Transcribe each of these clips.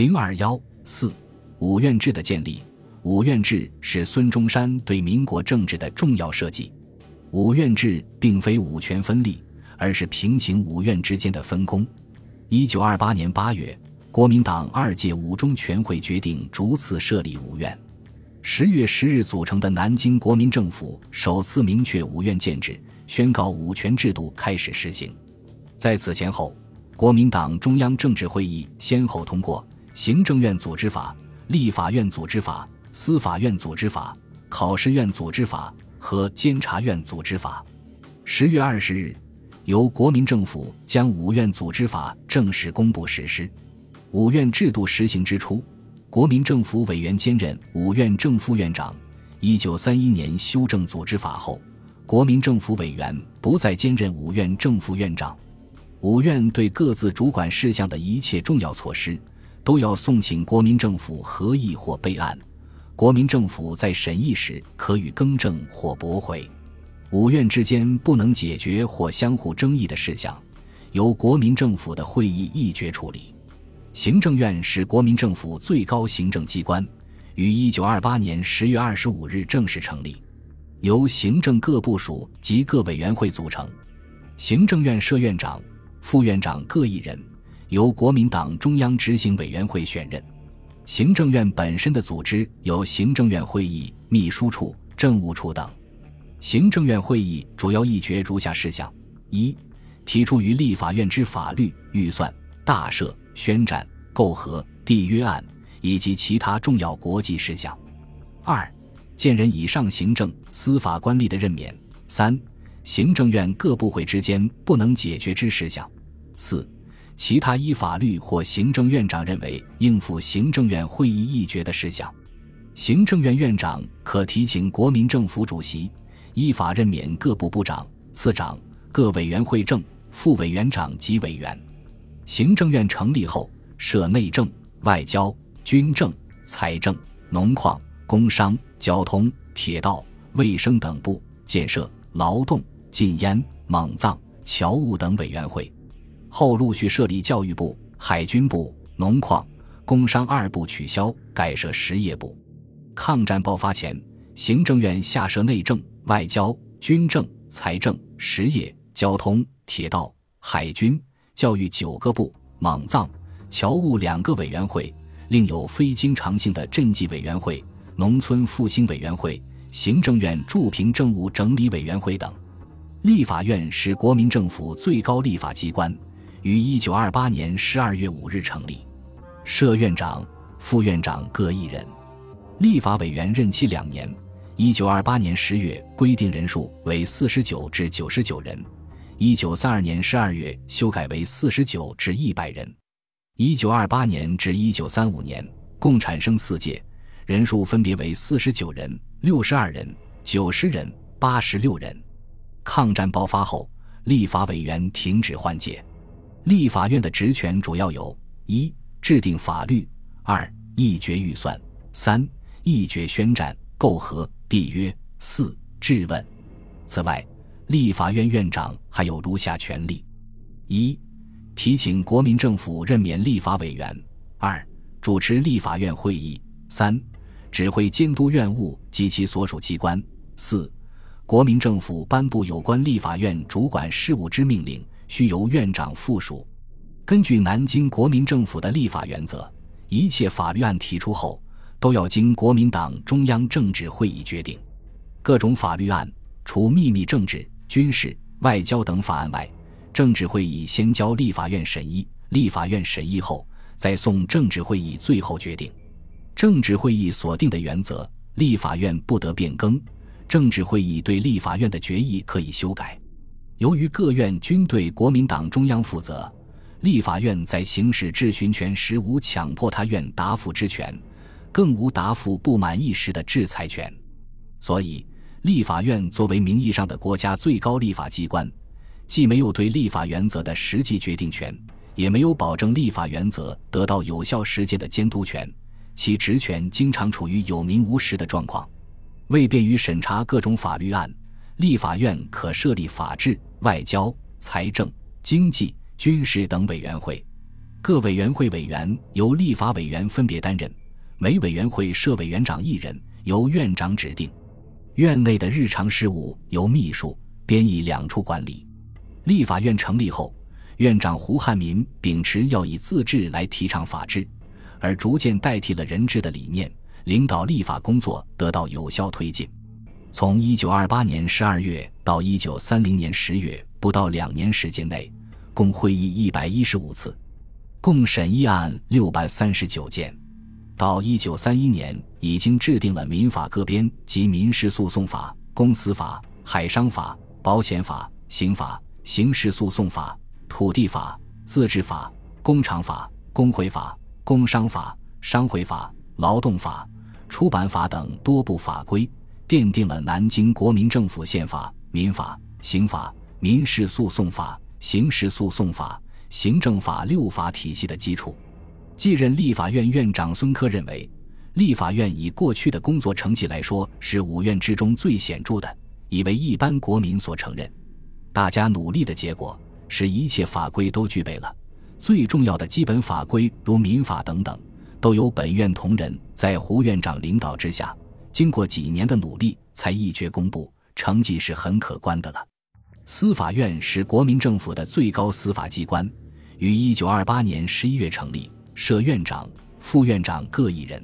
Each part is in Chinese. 021-4五院制的建立。五院制是孙中山对民国政治的重要设计。五院制并非五权分立，而是平行五院之间的分工。1928年8月，国民党二届五中全会决定逐次设立五院。10月10日组成的南京国民政府首次明确五院建制，宣告五权制度开始实行。在此前后，国民党中央政治会议先后通过行政院组织法、立法院组织法、司法院组织法、考试院组织法和监察院组织法。10月20日，由国民政府将五院组织法正式公布实施。五院制度实行之初，国民政府委员兼任五院正副院长。1931年修正组织法后，国民政府委员不再兼任五院正副院长。五院对各自主管事项的一切重要措施都要送请国民政府合议或备案，国民政府在审议时可予更正或驳回。五院之间不能解决或相互争议的事项，由国民政府的会议议决处理。行政院是国民政府最高行政机关，于1928年10月25日正式成立，由行政各部署及各委员会组成。行政院设院长、副院长各一人，由国民党中央执行委员会选任。行政院本身的组织有行政院会议、秘书处、政务处等。行政院会议主要议决如下事项：一、提出于立法院之法律、预算、大赦、宣战、媾和、缔约案以及其他重要国际事项；二、荐任以上行政、司法官吏的任免；三、行政院各部会之间不能解决之事项；四、其他依法律或行政院长认为应付行政院会议议决的事项。行政院院长可提请国民政府主席依法任免各部部长、次长、各委员会正、副委员长及委员。行政院成立后，设内政、外交、军政、财政、农矿、工商、交通、铁道、卫生等部，建设、劳动、禁烟、蒙藏、侨务等委员会。后陆续设立教育部、海军部、农矿、工商二部取消，改设实业部。抗战爆发前，行政院下设内政、外交、军政、财政、实业、交通、铁道、海军、教育9个部，蒙藏、侨务2个委员会，另有非经常性的赈济委员会、农村复兴委员会、行政院驻平政务整理委员会等。立法院是国民政府最高立法机关，于1928年12月5日成立，设院长、副院长各一人，立法委员任期2年。1928年10月规定人数为49至99人，1932年12月修改为49至100人。1928年至1935年共产生4届，人数分别为49人、62人、90人、86人。抗战爆发后，立法委员停止换届。立法院的职权主要有：1. 制定法律； 2. 议决预算； 3. 议决宣战、媾和、缔约； 4. 质问。此外，立法院院长还有如下权力： 1. 提请国民政府任免立法委员； 2. 主持立法院会议； 3. 指挥监督院务及其所属机关； 4. 国民政府颁布有关立法院主管事务之命令，需由院长附属。根据南京国民政府的立法原则，一切法律案提出后都要经国民党中央政治会议决定。各种法律案除秘密政治、军事、外交等法案外，政治会议先交立法院审议，立法院审议后再送政治会议最后决定。政治会议所定的原则，立法院不得变更，政治会议对立法院的决议可以修改。由于各院均对国民党中央负责，立法院在行使质询权时无强迫他院答复之权，更无答复不满意时的制裁权。所以，立法院作为名义上的国家最高立法机关，既没有对立法原则的实际决定权，也没有保证立法原则得到有效实践的监督权，其职权经常处于有名无实的状况。为便于审查各种法律案，立法院可设立法制、外交、财政、经济、军事等委员会。各委员会委员由立法委员分别担任，每委员会设委员长一人，由院长指定。院内的日常事务由秘书、编译两处管理。立法院成立后，院长胡汉民秉持要以自治来提倡法治，而逐渐代替了人治的理念，领导立法工作得到有效推进。从1928年12月到1930年10月不到2年时间内，共会议115次，共审议案639件。到1931年已经制定了民法各编及民事诉讼法、公司法、海商法、保险法、刑法、刑事诉讼法、土地法、自治法、工厂法、工会法、工商法、商会法、劳动法、出版法等多部法规，奠定了南京国民政府宪法、民法、刑法、民事诉讼法、刑事诉讼法、行政法六法体系的基础。继任立法院院长孙科认为，立法院以过去的工作成绩来说是五院之中最显著的，已为一般国民所承认。大家努力的结果是一切法规都具备了，最重要的基本法规如民法等等，都由本院同仁在胡院长领导之下，经过几年的努力才一决公布，成绩是很可观的了。司法院是国民政府的最高司法机关，于1928年11月成立，设院长、副院长各一人。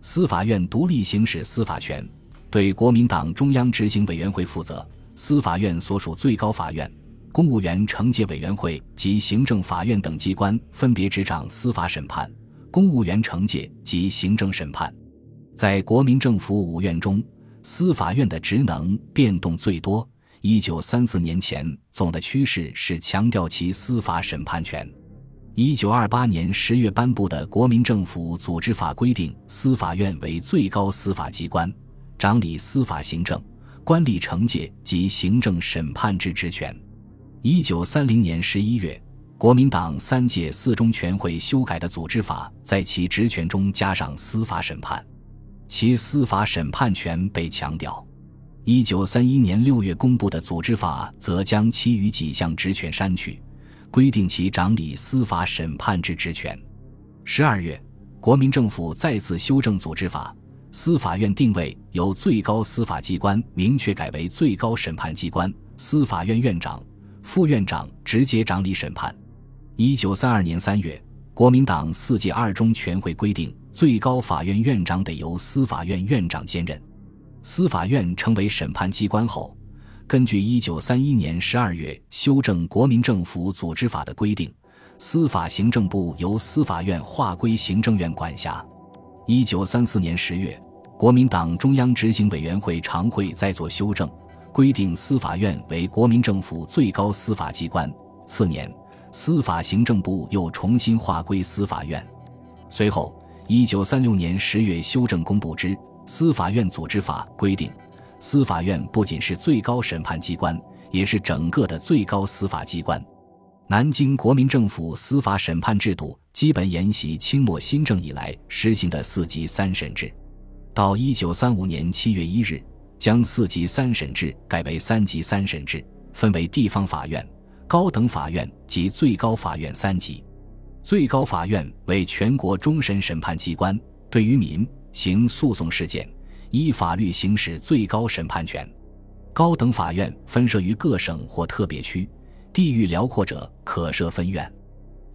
司法院独立行使司法权，对国民党中央执行委员会负责。司法院所属最高法院、公务员惩戒委员会及行政法院等机关分别执掌司法审判、公务员惩戒及行政审判。在国民政府五院中，司法院的职能变动最多。1934年前总的趋势是强调其司法审判权。1928年10月颁布的《国民政府组织法》规定，司法院为最高司法机关，掌理司法行政、官吏惩戒及行政审判之职权。1930年11月，国民党3届4中全会修改的组织法在其职权中加上司法审判，其司法审判权被强调。1931年6月公布的组织法则将其余几项职权删去，规定其掌理司法审判之职权。12月，国民政府再次修正组织法，司法院定位由最高司法机关明确改为最高审判机关，司法院院长、副院长直接掌理审判。1932年3月，国民党4届2中全会规定，最高法院院长得由司法院院长兼任。司法院成为审判机关后，根据1931年12月修正《国民政府组织法》的规定，司法行政部由司法院划归行政院管辖。1934年10月，国民党中央执行委员会常会再做修正，规定司法院为国民政府最高司法机关。次年，司法行政部又重新划归司法院。随后1936年10月修正公布之司法院组织法规定，司法院不仅是最高审判机关，也是整个的最高司法机关。南京国民政府司法审判制度基本沿袭清末新政以来实行的4级3审制。到1935年7月1日，将4级3审制改为3级3审制，分为地方法院、高等法院及最高法院3级。最高法院为全国终审审判机关，对于民刑诉讼事件依法律行使最高审判权。高等法院分设于各省或特别区，地域辽阔者可设分院。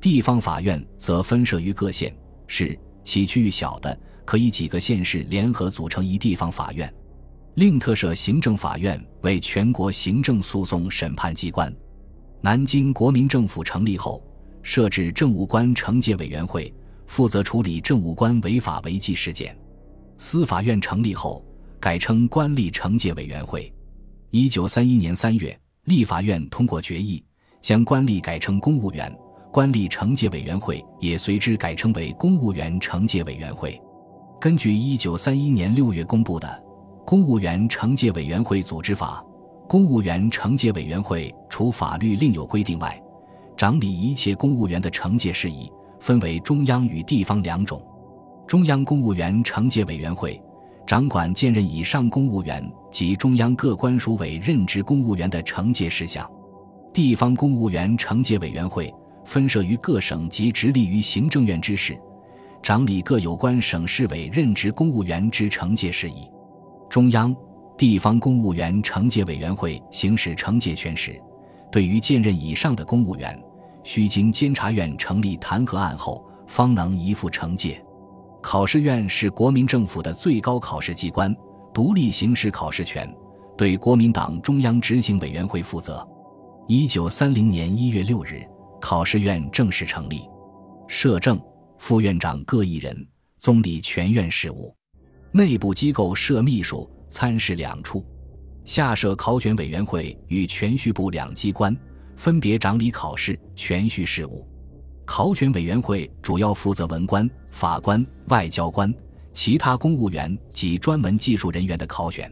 地方法院则分设于各县市，其区域小的可以几个县市联合组成一地方法院。另特设行政法院为全国行政诉讼审判机关。南京国民政府成立后，设置政务官惩戒委员会，负责处理政务官违法违纪事件。司法院成立后，改称官吏惩戒委员会。1931年3月，立法院通过决议，将官吏改称公务员，官吏惩戒委员会也随之改称为公务员惩戒委员会。根据1931年6月公布的《公务员惩戒委员会组织法》，公务员惩戒委员会除法律另有规定外，掌理一切公务员的惩戒事宜，分为中央与地方2种。中央公务员惩戒委员会掌管兼任以上公务员及中央各官署委任职公务员的惩戒事项。地方公务员惩戒委员会分设于各省及直隶于行政院之事，掌理各有关省市委任职公务员之惩戒事宜。中央、地方公务员惩戒委员会行使惩戒权时，对于荐任以上的公务员，需经监察院成立弹劾案后，方能移付惩戒。考试院是国民政府的最高考试机关，独立行使考试权，对国民党中央执行委员会负责。1930年1月6日，考试院正式成立，摄政、副院长各一人，总理全院事务。内部机构设秘书、参事两处，下设考选委员会与铨叙部两机关，分别掌理考试、铨叙事务。考选委员会主要负责文官、法官、外交官、其他公务员及专门技术人员的考选，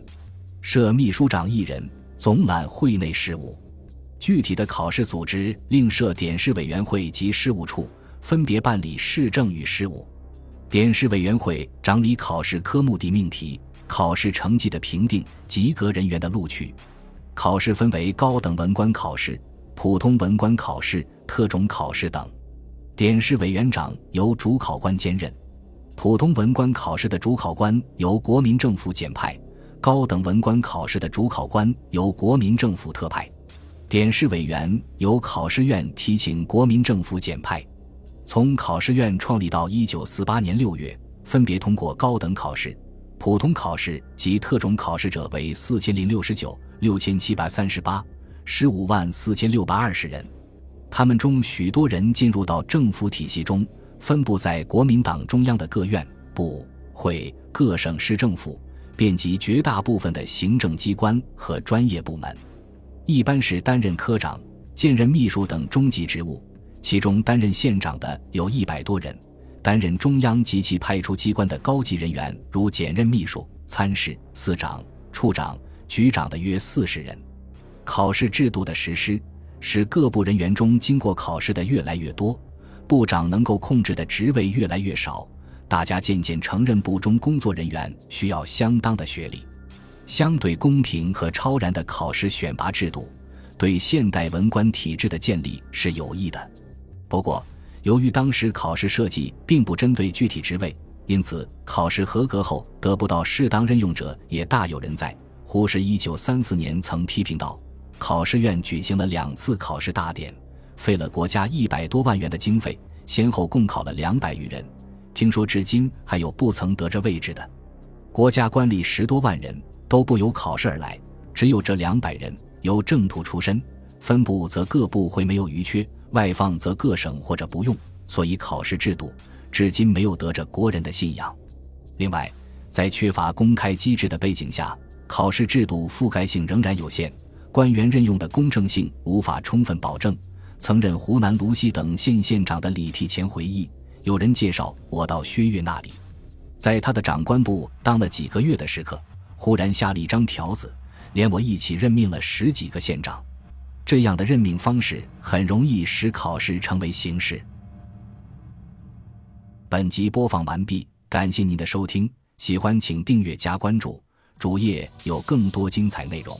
设秘书长一人，总揽会内事务。具体的考试组织另设典试委员会及事务处，分别办理试政与事务。典试委员会掌理考试科目的命题、考试成绩的评定、及格人员的录取。考试分为高等文官考试、普通文官考试、特种考试等。典试委员长由主考官兼任，普通文官考试的主考官由国民政府检派，高等文官考试的主考官由国民政府特派。典试委员由考试院提请国民政府检派。从考试院创立到1948年6月，分别通过高等考试、普通考试及特种考试者为4069、6738、154,620 人。他们中许多人进入到政府体系中，分布在国民党中央的各院、部、会、各省市政府，遍及绝大部分的行政机关和专业部门。一般是担任科长、兼任秘书等中级职务，其中担任县长的有100多人，担任中央及其派出机关的高级人员如兼任秘书、参事、司长、处长、局长的约40人。考试制度的实施使各部人员中经过考试的越来越多，部长能够控制的职位越来越少，大家渐渐承认部中工作人员需要相当的学历。相对公平和超然的考试选拔制度对现代文官体制的建立是有益的。不过，由于当时考试设计并不针对具体职位，因此考试合格后得不到适当任用者也大有人在。胡适1934年曾批评道，考试院举行了2次考试大典，费了国家100多万元的经费，先后共考了200余人，听说至今还有不曾得着位置的。国家官吏10多万人都不由考试而来，只有这200人由正途出身，分部则各部会没有余缺，外放则各省或者不用，所以考试制度至今没有得着国人的信仰。另外，在缺乏公开机制的背景下，考试制度覆盖性仍然有限，官员任用的公正性无法充分保证。曾任湖南泸溪等县县长的李替前回忆，有人介绍我到薛岳那里，在他的长官部当了几个月的时刻，忽然下了一张条子，连我一起任命了10几个县长。这样的任命方式很容易使考试成为形式。本集播放完毕，感谢您的收听，喜欢请订阅加关注，主页有更多精彩内容。